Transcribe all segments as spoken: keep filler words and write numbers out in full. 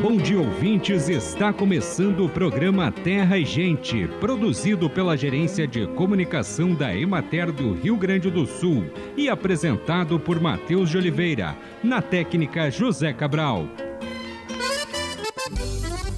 Bom dia, ouvintes! Está começando o programa Terra e Gente, produzido pela Gerência de Comunicação da Emater do Rio Grande do Sul e apresentado por Mateus de Oliveira, na técnica José Cabral.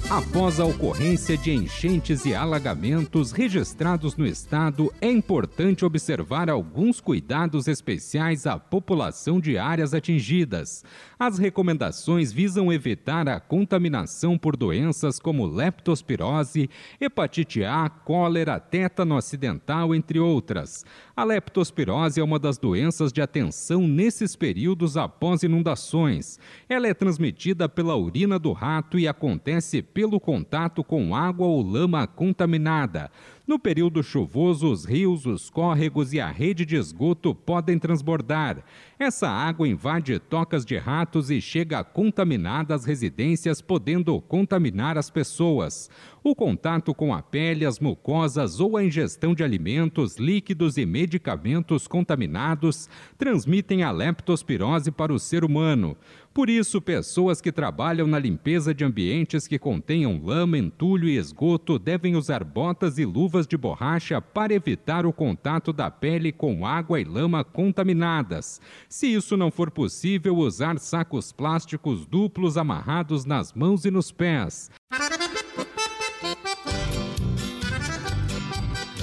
Após a ocorrência de enchentes e alagamentos registrados no estado, é importante observar alguns cuidados especiais à população de áreas atingidas. As recomendações visam evitar a contaminação por doenças como leptospirose, hepatite A, cólera, tétano acidental, entre outras. A leptospirose é uma das doenças de atenção nesses períodos após inundações. Ela é transmitida pela urina do rato e acontece pelo contato com água ou lama contaminada. No período chuvoso, os rios, os córregos e a rede de esgoto podem transbordar. Essa água invade tocas de ratos e chega contaminada às residências, podendo contaminar as pessoas. O contato com a pele, as mucosas ou a ingestão de alimentos, líquidos e medicamentos contaminados transmitem a leptospirose para o ser humano. Por isso, pessoas que trabalham na limpeza de ambientes que contenham lama, entulho e esgoto devem usar botas e luvas de borracha para evitar o contato da pele com água e lama contaminadas. Se isso não for possível, usar sacos plásticos duplos amarrados nas mãos e nos pés.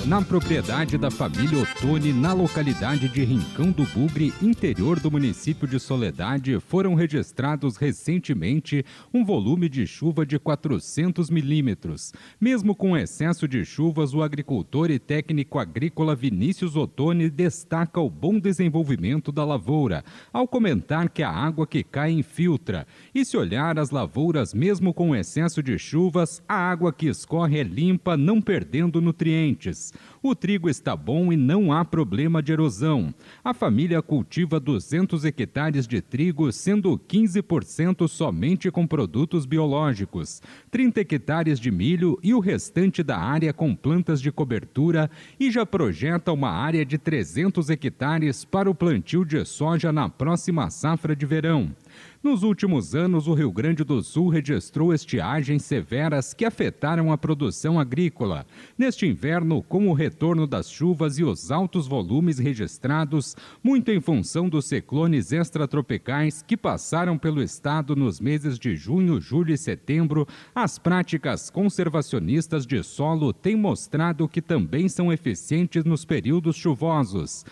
Na propriedade da família Ottoni, na localidade de Rincão do Bugre, interior do município de Soledade, foram registrados recentemente um volume de chuva de quatrocentos milímetros. Mesmo com excesso de chuvas, o agricultor e técnico agrícola Vinícius Ottoni destaca o bom desenvolvimento da lavoura, ao comentar que a água que cai infiltra. E se olhar as lavouras, mesmo com excesso de chuvas, a água que escorre é limpa, não perdendo nutrientes. O trigo está bom e não há problema de erosão. A família cultiva duzentos hectares de trigo, sendo quinze por cento somente com produtos biológicos, trinta hectares de milho e o restante da área com plantas de cobertura, e já projeta uma área de trezentos hectares para o plantio de soja na próxima safra de verão. Nos últimos anos, o Rio Grande do Sul registrou estiagens severas que afetaram a produção agrícola. Neste inverno, com o retorno das chuvas e os altos volumes registrados, muito em função dos ciclones extratropicais que passaram pelo estado nos meses de junho, julho e setembro, as práticas conservacionistas de solo têm mostrado que também são eficientes nos períodos chuvosos.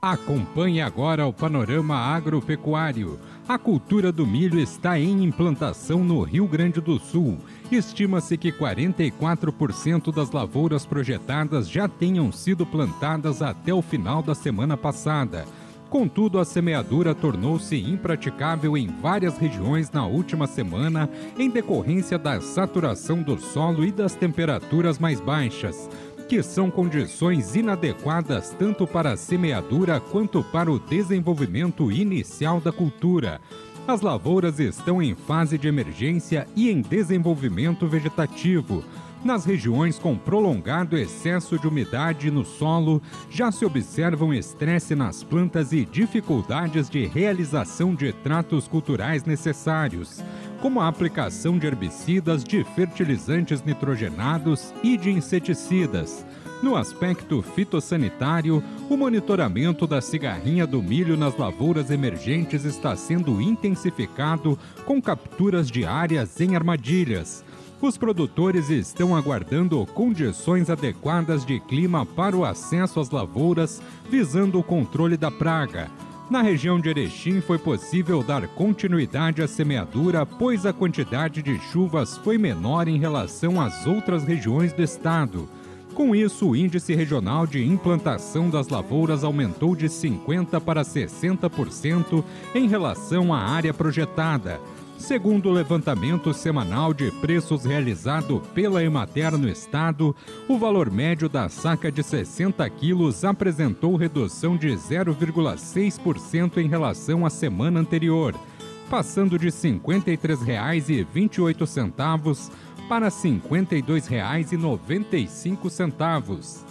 Acompanhe agora o panorama agropecuário. A cultura do milho está em implantação no Rio Grande do Sul. Estima-se que quarenta e quatro por cento das lavouras projetadas já tenham sido plantadas até o final da semana passada. Contudo, a semeadura tornou-se impraticável em várias regiões na última semana, em decorrência da saturação do solo e das temperaturas mais baixas, que são condições inadequadas tanto para a semeadura quanto para o desenvolvimento inicial da cultura. As lavouras estão em fase de emergência e em desenvolvimento vegetativo. Nas regiões com prolongado excesso de umidade no solo, já se observam estresse nas plantas e dificuldades de realização de tratos culturais necessários, como a aplicação de herbicidas, de fertilizantes nitrogenados e de inseticidas. No aspecto fitossanitário, o monitoramento da cigarrinha do milho nas lavouras emergentes está sendo intensificado com capturas diárias em armadilhas. Os produtores estão aguardando condições adequadas de clima para o acesso às lavouras, visando o controle da praga. Na região de Erechim foi possível dar continuidade à semeadura, pois a quantidade de chuvas foi menor em relação às outras regiões do estado. Com isso, o índice regional de implantação das lavouras aumentou de cinquenta por cento para sessenta por cento em relação à área projetada. Segundo o levantamento semanal de preços realizado pela Emater no estado, o valor médio da saca de sessenta quilos apresentou redução de zero vírgula seis por cento em relação à semana anterior, passando de cinquenta e três reais e vinte e oito centavos para cinquenta e dois reais e noventa e cinco centavos.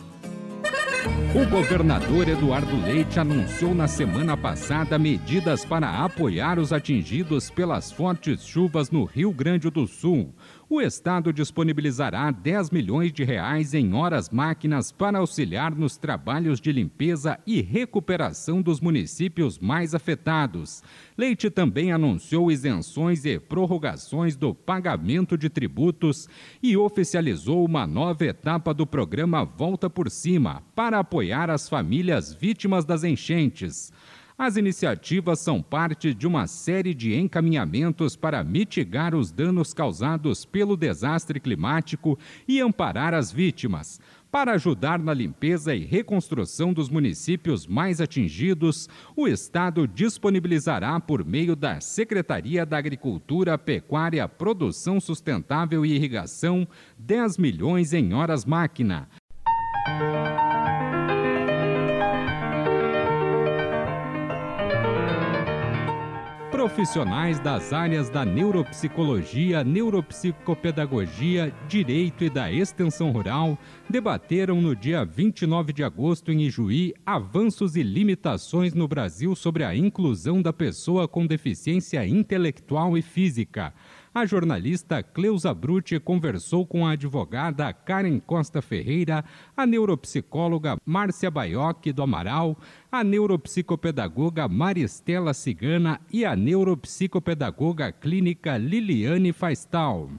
O governador Eduardo Leite anunciou na semana passada medidas para apoiar os atingidos pelas fortes chuvas no Rio Grande do Sul. O Estado disponibilizará dez milhões de reais em horas máquinas para auxiliar nos trabalhos de limpeza e recuperação dos municípios mais afetados. Leite também anunciou isenções e prorrogações do pagamento de tributos e oficializou uma nova etapa do programa Volta por Cima para apoiar as famílias vítimas das enchentes. As iniciativas são parte de uma série de encaminhamentos para mitigar os danos causados pelo desastre climático e amparar as vítimas. Para ajudar na limpeza e reconstrução dos municípios mais atingidos, o Estado disponibilizará, por meio da Secretaria da Agricultura, Pecuária, Produção Sustentável e Irrigação, dez milhões em horas máquina. Profissionais das áreas da neuropsicologia, neuropsicopedagogia, direito e da extensão rural debateram no dia vinte e nove de agosto em Ijuí avanços e limitações no Brasil sobre a inclusão da pessoa com deficiência intelectual e física. A jornalista Cleusa Brutti conversou com a advogada Karen Costa Ferreira, a neuropsicóloga Márcia Baiocchi do Amaral, a neuropsicopedagoga Maristela Cigana e a neuropsicopedagoga clínica Liliane Faistal.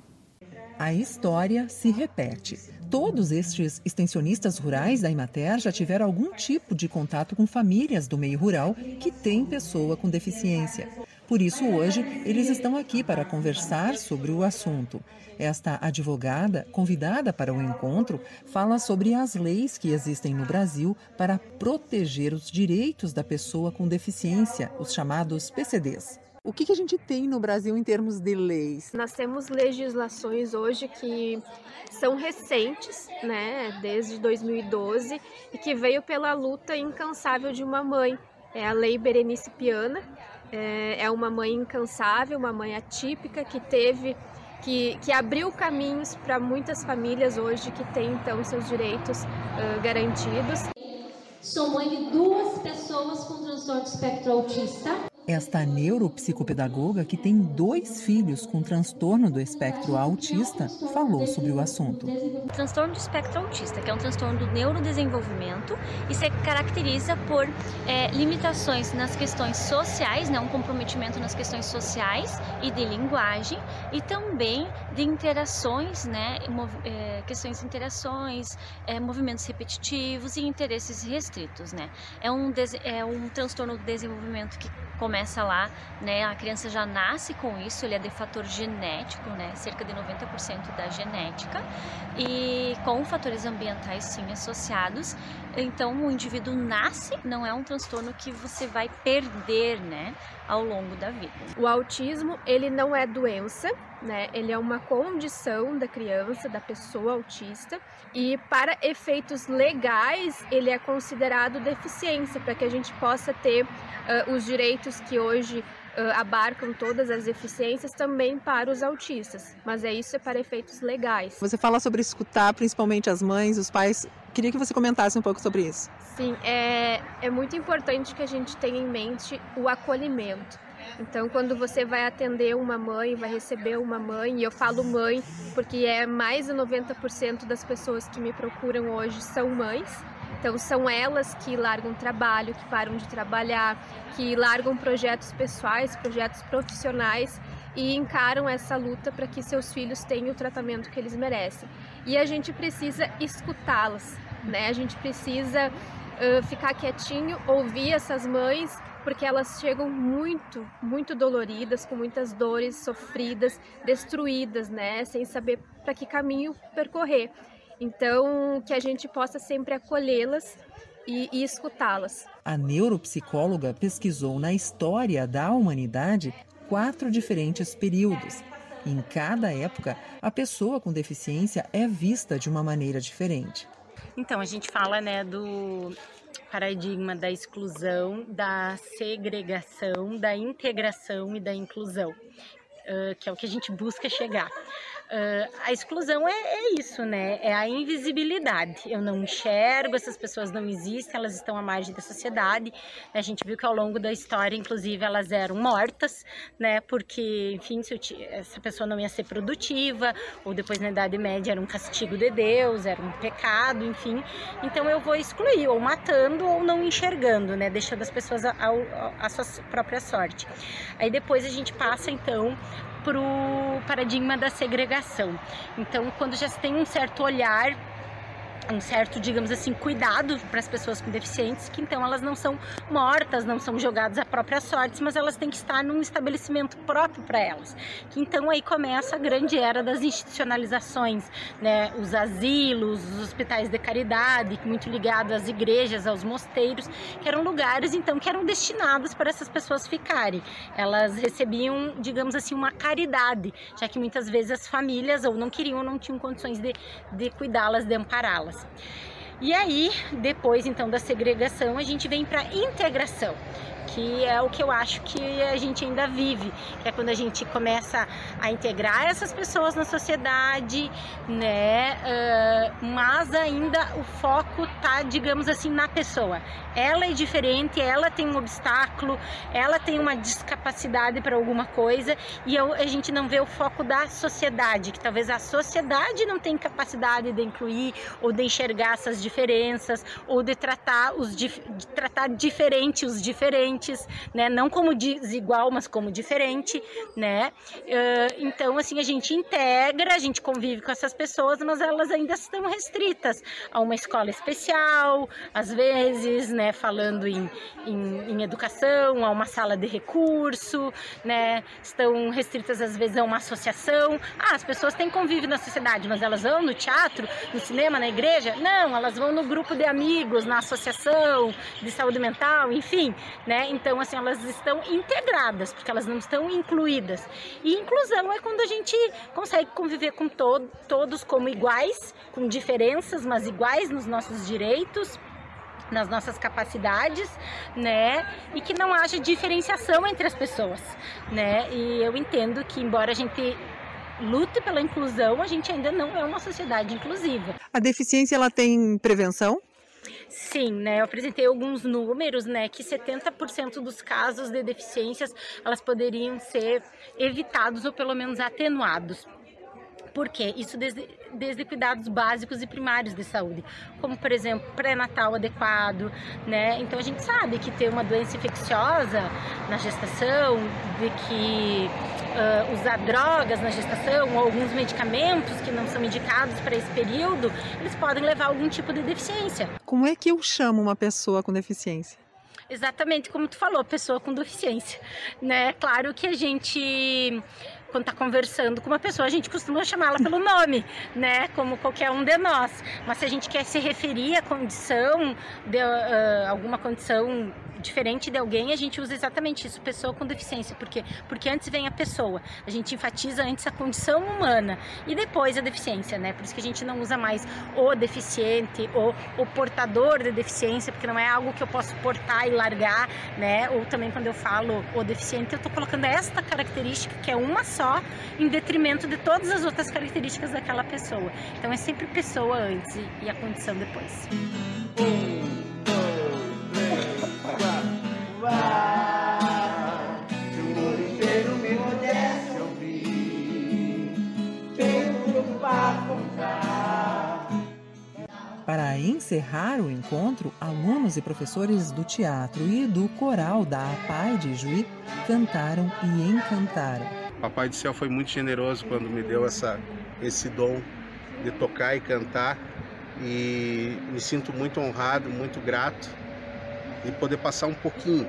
A história se repete. Todos estes extensionistas rurais da Emater já tiveram algum tipo de contato com famílias do meio rural que têm pessoa com deficiência. Por isso, hoje, eles estão aqui para conversar sobre o assunto. Esta advogada, convidada para o encontro, fala sobre as leis que existem no Brasil para proteger os direitos da pessoa com deficiência, os chamados P C Ds. O que a gente tem no Brasil em termos de leis? Nós temos legislações hoje que são recentes, né, desde dois mil e doze, e que veio pela luta incansável de uma mãe. É a Lei Berenice Piana. É uma mãe incansável, uma mãe atípica que teve, que, que abriu caminhos para muitas famílias hoje que têm então seus direitos uh, garantidos. Sou mãe de duas pessoas com transtorno de espectro autista. Esta neuropsicopedagoga, que tem dois filhos com transtorno do espectro autista, falou sobre o assunto. Transtorno do espectro autista, que é um transtorno do neurodesenvolvimento e se caracteriza por é, limitações nas questões sociais, né, um comprometimento nas questões sociais e de linguagem e também de interações, né, mov, é, questões de interações, é, movimentos repetitivos e interesses restritos, né. É um, des, é um transtorno do desenvolvimento que começa lá, né? A criança já nasce com isso, ele é de fator genético, né? Cerca de noventa por cento da genética, e com fatores ambientais sim associados. Então o indivíduo nasce, não é um transtorno que você vai perder, né, ao longo da vida. O autismo, ele não é doença, né? Ele é uma condição da criança, da pessoa autista, e para efeitos legais ele é considerado deficiência, para que a gente possa ter uh, os direitos que hoje uh, abarcam todas as deficiências também para os autistas, mas é isso é para efeitos legais. Você fala sobre escutar principalmente as mães, os pais. Queria que você comentasse um pouco sobre isso. Sim, é, é muito importante que a gente tenha em mente o acolhimento. Então, quando você vai atender uma mãe, vai receber uma mãe, e eu falo mãe porque é mais de noventa por cento das pessoas que me procuram hoje são mães. Então, são elas que largam trabalho, que param de trabalhar, que largam projetos pessoais, projetos profissionais e encaram essa luta para que seus filhos tenham o tratamento que eles merecem. E a gente precisa escutá-las, né? A gente precisa uh, ficar quietinho, ouvir essas mães, porque elas chegam muito, muito doloridas, com muitas dores, sofridas, destruídas, né? Sem saber para que caminho percorrer. Então, que a gente possa sempre acolhê-las e, e escutá-las. A neuropsicóloga pesquisou na história da humanidade quatro diferentes períodos. Em cada época, a pessoa com deficiência é vista de uma maneira diferente. Então, a gente fala, né, do paradigma da exclusão, da segregação, da integração e da inclusão, que é o que a gente busca chegar. Uh, a exclusão é, é isso, né? É a invisibilidade. Eu não enxergo, essas pessoas não existem, elas estão à margem da sociedade. A gente viu que ao longo da história, inclusive, elas eram mortas, né? Porque, enfim, se essa pessoa não ia ser produtiva, ou depois na Idade Média era um castigo de Deus, era um pecado, enfim. Então eu vou excluir, ou matando, ou não enxergando, né? Deixando as pessoas ao, à sua própria sorte. Aí depois a gente passa, então, para o paradigma da segregação. Então, quando já se tem um certo olhar, um certo, digamos assim, cuidado para as pessoas com deficientes, que então elas não são mortas, não são jogadas à própria sorte, mas elas têm que estar num estabelecimento próprio para elas. Que então aí começa a grande era das institucionalizações, né? Os asilos, os hospitais de caridade, muito ligado às igrejas, aos mosteiros, que eram lugares então que eram destinados para essas pessoas ficarem. Elas recebiam, digamos assim, uma caridade, já que muitas vezes as famílias ou não queriam ou não tinham condições de, de cuidá-las, de ampará-las. E aí, depois então da segregação, a gente vem para a integração, que é o que eu acho que a gente ainda vive, que é quando a gente começa a integrar essas pessoas na sociedade, né? Uh, mas ainda o foco tá, digamos assim, na pessoa. Ela é diferente, ela tem um obstáculo, ela tem uma discapacidade para alguma coisa, e eu, a gente não vê o foco da sociedade, que talvez a sociedade não tenha capacidade de incluir ou de enxergar essas diferenças, ou de tratar, os, de tratar diferente os diferentes. Né? Não como desigual, mas como diferente, né? Então, assim, a gente integra, a gente convive com essas pessoas, mas elas ainda estão restritas a uma escola especial, às vezes, né? Falando em, em, em educação, a uma sala de recurso, né? Estão restritas, às vezes, a uma associação. Ah, as pessoas têm convívio na sociedade, mas elas vão no teatro, no cinema, na igreja? Não, elas vão no grupo de amigos, na associação de saúde mental, enfim, né? Então, assim, elas estão integradas, porque elas não estão incluídas. E inclusão é quando a gente consegue conviver com to- todos como iguais, com diferenças, mas iguais nos nossos direitos, nas nossas capacidades, né? E que não haja diferenciação entre as pessoas, né? E eu entendo que, embora a gente lute pela inclusão, a gente ainda não é uma sociedade inclusiva. A deficiência, ela tem prevenção? Sim, né? Eu apresentei alguns números, né? Que setenta por cento dos casos de deficiências, elas poderiam ser evitados ou pelo menos atenuados. Por quê? Isso desde, desde cuidados básicos e primários de saúde, como, por exemplo, pré-natal adequado, né? Então, a gente sabe que ter uma doença infecciosa na gestação, de que uh, usar drogas na gestação ou alguns medicamentos que não são indicados para esse período, eles podem levar a algum tipo de deficiência. Como é que eu chamo uma pessoa com deficiência? Exatamente como tu falou, pessoa com deficiência, né? Claro que a gente... quando está conversando com uma pessoa, a gente costuma chamá-la pelo nome, né? Como qualquer um de nós. Mas se a gente quer se referir à condição, de, uh, alguma condição diferente de alguém, a gente usa exatamente isso, pessoa com deficiência. Por quê? Porque antes vem a pessoa. A gente enfatiza antes a condição humana e depois a deficiência, né? Por isso que a gente não usa mais o deficiente ou o portador de deficiência, porque não é algo que eu posso portar e largar, né? Ou também quando eu falo o deficiente, eu estou colocando esta característica, que é uma só, em detrimento de todas as outras características daquela pessoa. Então é sempre pessoa antes e a condição depois. Um, dois, três, quatro, vai. Seu olho inteiro me rodece ao fim. Tenho para contar. Para encerrar o encontro, alunos e professores do teatro e do coral da Pai de Juiz cantaram e encantaram. Papai do Céu foi muito generoso quando me deu essa, esse dom de tocar e cantar, e me sinto muito honrado, muito grato de poder passar um pouquinho,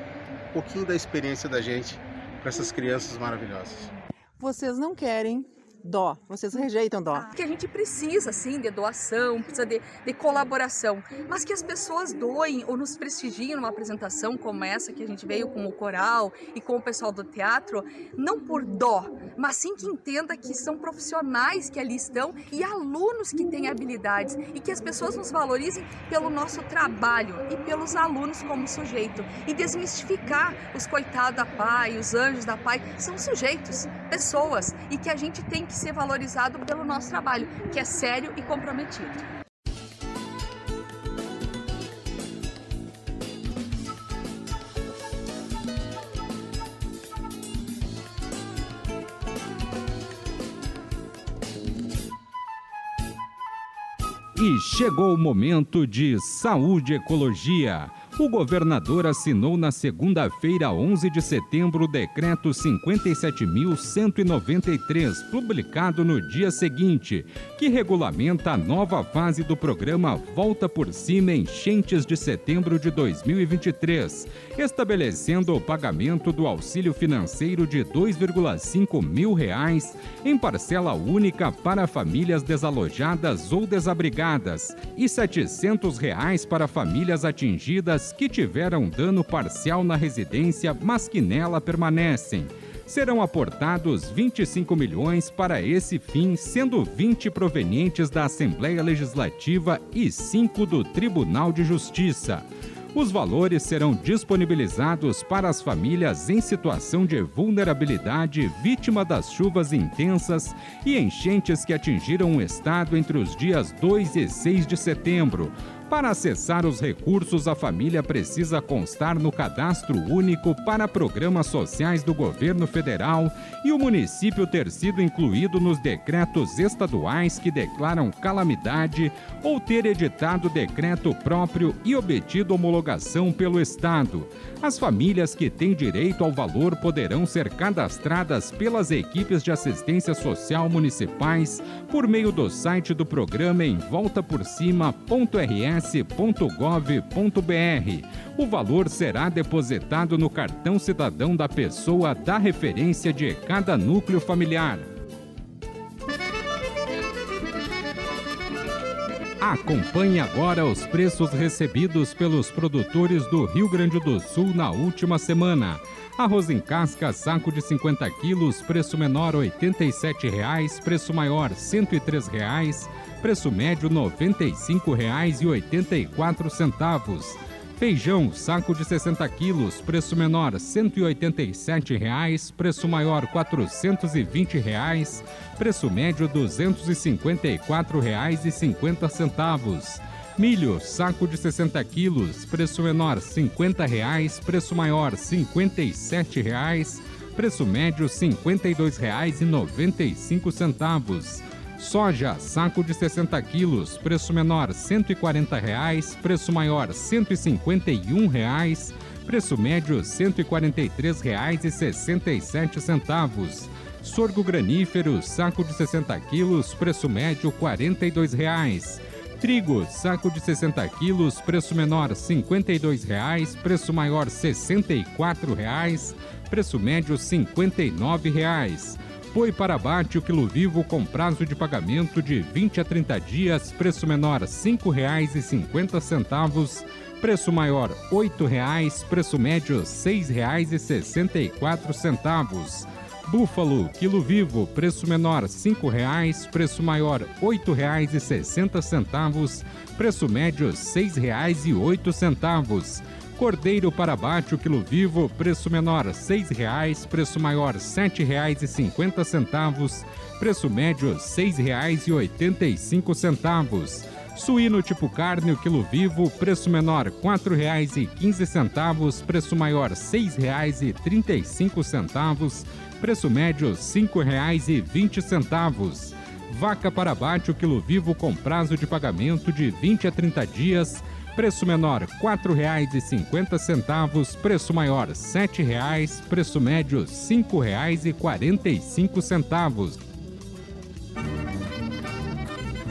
um pouquinho da experiência da gente para essas crianças maravilhosas. Vocês não querem dó, vocês rejeitam dó. Porque a gente precisa, sim, de doação, precisa de, de colaboração, mas que as pessoas doem ou nos prestigiem numa apresentação como essa que a gente veio com o coral e com o pessoal do teatro, não por dó, mas sim que entenda que são profissionais que ali estão e alunos que têm habilidades, e que as pessoas nos valorizem pelo nosso trabalho e pelos alunos como sujeito, e desmistificar os coitados da P A I, os anjos da P A I, são sujeitos, pessoas, e que a gente tem que que ser valorizado pelo nosso trabalho, que é sério e comprometido. E chegou o momento de Saúde e Ecologia. O governador assinou na segunda-feira, onze de setembro, o Decreto cinquenta e sete mil cento e noventa e três, publicado no dia seguinte, que regulamenta a nova fase do programa Volta por Cima Enchentes de setembro de dois mil e vinte e três, estabelecendo o pagamento do auxílio financeiro de dois vírgula cinco mil reais em parcela única para famílias desalojadas ou desabrigadas, e setecentos reais para famílias atingidas que tiveram dano parcial na residência, mas que nela permanecem. Serão aportados vinte e cinco milhões para esse fim, sendo vinte provenientes da Assembleia Legislativa e cinco do Tribunal de Justiça. Os valores serão disponibilizados para as famílias em situação de vulnerabilidade, vítima das chuvas intensas e enchentes que atingiram o estado entre os dias dois e seis de setembro. Para acessar os recursos, a família precisa constar no Cadastro Único para Programas Sociais do Governo Federal e o município ter sido incluído nos decretos estaduais que declaram calamidade ou ter editado decreto próprio e obtido homologação pelo Estado. As famílias que têm direito ao valor poderão ser cadastradas pelas equipes de assistência social municipais por meio do site do programa em volta por cima ponto r s ponto gov ponto br. O valor será depositado no cartão cidadão da pessoa da referência de cada núcleo familiar. Acompanhe agora os preços recebidos pelos produtores do Rio Grande do Sul na última semana. Arroz em casca, saco de cinquenta quilos, preço menor oitenta e sete reais, preço maior cento e três reais, preço médio noventa e cinco reais e oitenta e quatro centavos. Feijão, saco de sessenta quilos, preço menor cento e oitenta e sete reais, preço maior quatrocentos e vinte reais, preço médio duzentos e cinquenta e quatro reais e cinquenta centavos. Milho, saco de sessenta quilos, preço menor cinquenta reais, preço maior cinquenta e sete reais, preço médio cinquenta e dois reais e noventa e cinco centavos. Soja, saco de sessenta quilos, preço menor cento e quarenta reais, preço maior cento e cinquenta e um reais, preço médio cento e quarenta e três reais e sessenta e sete centavos. Sorgo granífero, saco de sessenta quilos, preço médio quarenta e dois reais. Trigo, saco de sessenta quilos, preço menor cinquenta e dois reais, preço maior sessenta e quatro reais, preço médio cinquenta e nove reais. Boi para abate, o quilo vivo com prazo de pagamento de vinte a trinta dias, preço menor cinco reais e cinquenta centavos, preço maior oito reais, preço médio seis reais e sessenta e quatro centavos. Búfalo, quilo vivo, preço menor cinco reais, preço maior oito reais e sessenta centavos, preço médio seis reais e oito centavos. Cordeiro para abate, o quilo vivo, preço menor seis reais, preço maior sete reais e cinquenta centavos, preço médio seis reais e oitenta e cinco centavos. Suíno tipo carne, o quilo vivo, preço menor quatro reais e quinze centavos, preço maior seis reais e trinta e cinco centavos, preço médio cinco reais e vinte centavos. Vaca para abate, o quilo vivo com prazo de pagamento de vinte a trinta dias, preço menor quatro reais e cinquenta centavos, preço maior sete reais, preço médio cinco reais e quarenta e cinco centavos.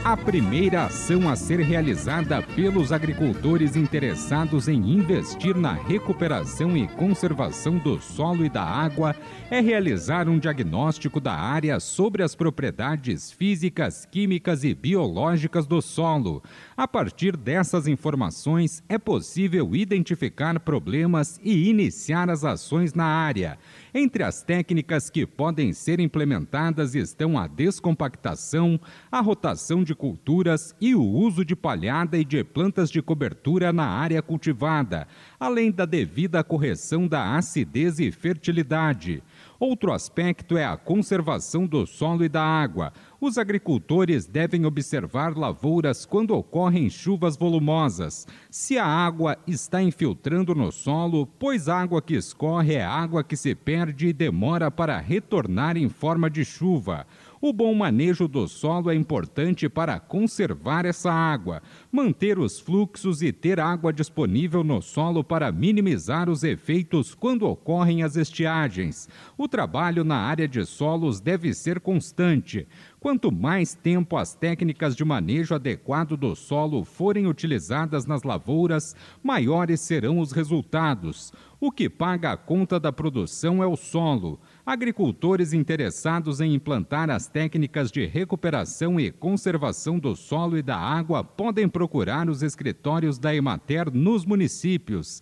A primeira ação a ser realizada pelos agricultores interessados em investir na recuperação e conservação do solo e da água é realizar um diagnóstico da área sobre as propriedades físicas, químicas e biológicas do solo. A partir dessas informações, é possível identificar problemas e iniciar as ações na área. Entre as técnicas que podem ser implementadas estão a descompactação, a rotação de de culturas e o uso de palhada e de plantas de cobertura na área cultivada, além da devida correção da acidez e fertilidade. Outro aspecto é a conservação do solo e da água. Os agricultores devem observar lavouras quando ocorrem chuvas volumosas, se a água está infiltrando no solo, pois a água que escorre é água que se perde e demora para retornar em forma de chuva. O bom manejo do solo é importante para conservar essa água, manter os fluxos e ter água disponível no solo para minimizar os efeitos quando ocorrem as estiagens. O trabalho na área de solos deve ser constante. Quanto mais tempo as técnicas de manejo adequado do solo forem utilizadas nas lavouras, maiores serão os resultados. O que paga a conta da produção é o solo. Agricultores interessados em implantar as técnicas de recuperação e conservação do solo e da água podem procurar os escritórios da Emater nos municípios.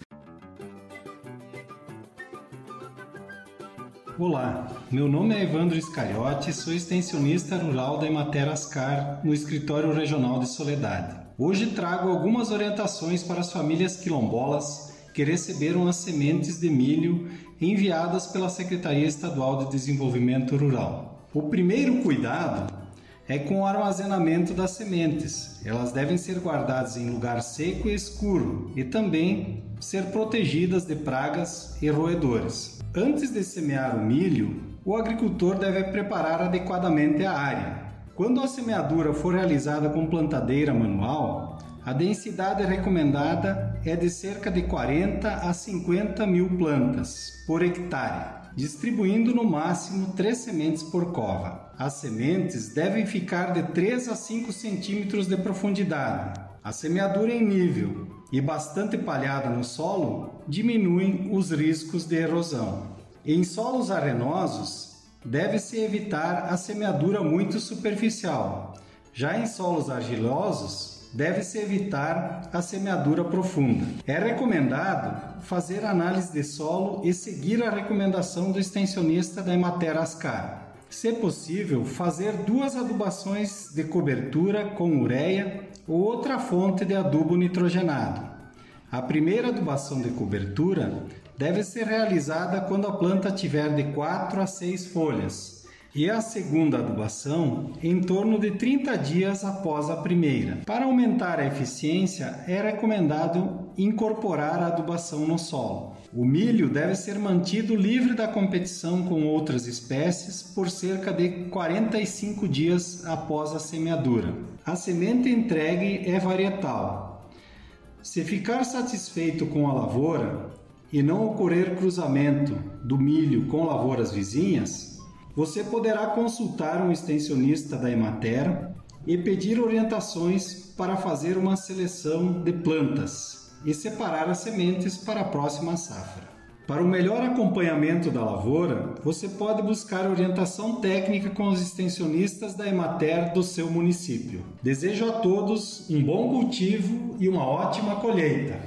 Olá, meu nome é Evandro Scariotti e sou extensionista rural da Emater Ascar, no escritório regional de Soledade. Hoje trago algumas orientações para as famílias quilombolas que receberam as sementes de milho enviadas pela Secretaria Estadual de Desenvolvimento Rural. O primeiro cuidado é com o armazenamento das sementes. Elas devem ser guardadas em lugar seco e escuro e também ser protegidas de pragas e roedores. Antes de semear o milho, o agricultor deve preparar adequadamente a área. Quando a semeadura for realizada com plantadeira manual, a densidade recomendada é de cerca de quarenta a cinquenta mil plantas por hectare, distribuindo no máximo três sementes por cova. As sementes devem ficar de três a cinco centímetros de profundidade. A semeadura em nível e bastante palhada no solo diminuem os riscos de erosão. Em solos arenosos, deve-se evitar a semeadura muito superficial. Já em solos argilosos, deve-se evitar a semeadura profunda. É recomendado fazer análise de solo e seguir a recomendação do extensionista da Emater Ascar. Se possível, fazer duas adubações de cobertura com ureia ou outra fonte de adubo nitrogenado. A primeira adubação de cobertura deve ser realizada quando a planta tiver de quatro a seis folhas e a segunda adubação em torno de trinta dias após a primeira. Para aumentar a eficiência, é recomendado incorporar a adubação no solo. O milho deve ser mantido livre da competição com outras espécies por cerca de quarenta e cinco dias após a semeadura. A semente entregue é varietal. Se ficar satisfeito com a lavoura e não ocorrer cruzamento do milho com lavouras vizinhas, você poderá consultar um extensionista da Emater e pedir orientações para fazer uma seleção de plantas e separar as sementes para a próxima safra. Para o melhor acompanhamento da lavoura, você pode buscar orientação técnica com os extensionistas da Emater do seu município. Desejo a todos um bom cultivo e uma ótima colheita.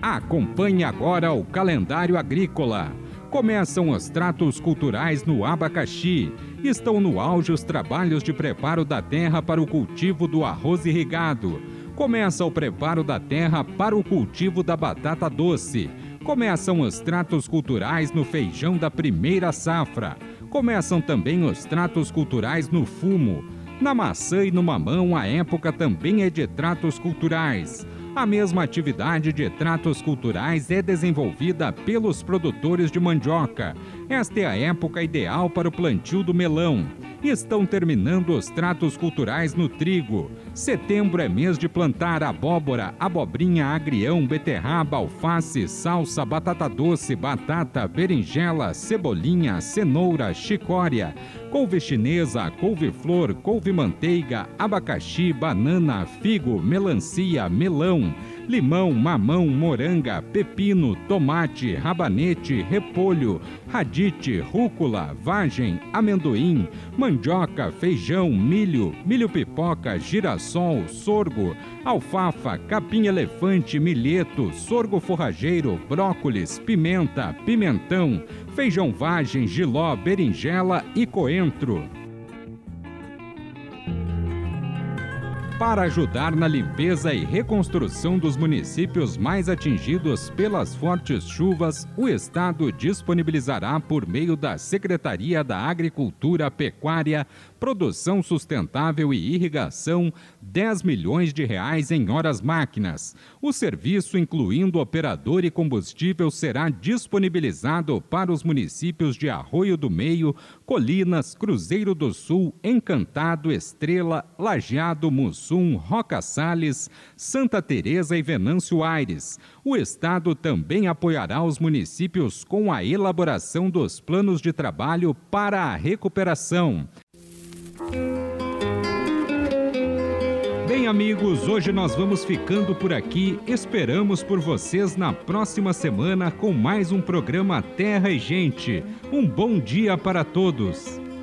Acompanhe agora o calendário agrícola. Começam os tratos culturais no abacaxi. Estão no auge os trabalhos de preparo da terra para o cultivo do arroz irrigado. Começa o preparo da terra para o cultivo da batata doce. Começam os tratos culturais no feijão da primeira safra. Começam também os tratos culturais no fumo. Na maçã e no mamão, a época também é de tratos culturais. A mesma atividade de tratos culturais é desenvolvida pelos produtores de mandioca. Esta é a época ideal para o plantio do melão. Estão terminando os tratos culturais no trigo. Setembro é mês de plantar abóbora, abobrinha, agrião, beterraba, alface, salsa, batata doce, batata, berinjela, cebolinha, cenoura, chicória, couve chinesa, couve-flor, couve-manteiga, abacaxi, banana, figo, melancia, melão, limão, mamão, moranga, pepino, tomate, rabanete, repolho, radite, rúcula, vagem, amendoim, mandioca, feijão, milho, milho-pipoca, girassol, sorgo, alfafa, capim-elefante, milheto, sorgo forrageiro, brócolis, pimenta, pimentão, feijão vagem, jiló, berinjela e coentro. Para ajudar na limpeza e reconstrução dos municípios mais atingidos pelas fortes chuvas, o Estado disponibilizará, por meio da Secretaria da Agricultura, Pecuária, Produção Sustentável e Irrigação, dez milhões de reais em horas máquinas. O serviço, incluindo operador e combustível, será disponibilizado para os municípios de Arroio do Meio, Colinas, Cruzeiro do Sul, Encantado, Estrela, Lajeado, Muçum, Roca Sales, Santa Teresa e Venâncio Aires. O Estado também apoiará os municípios com a elaboração dos planos de trabalho para a recuperação. Bem, amigos, hoje nós vamos ficando por aqui. Esperamos por vocês na próxima semana com mais um programa Terra e Gente. Um bom dia para todos!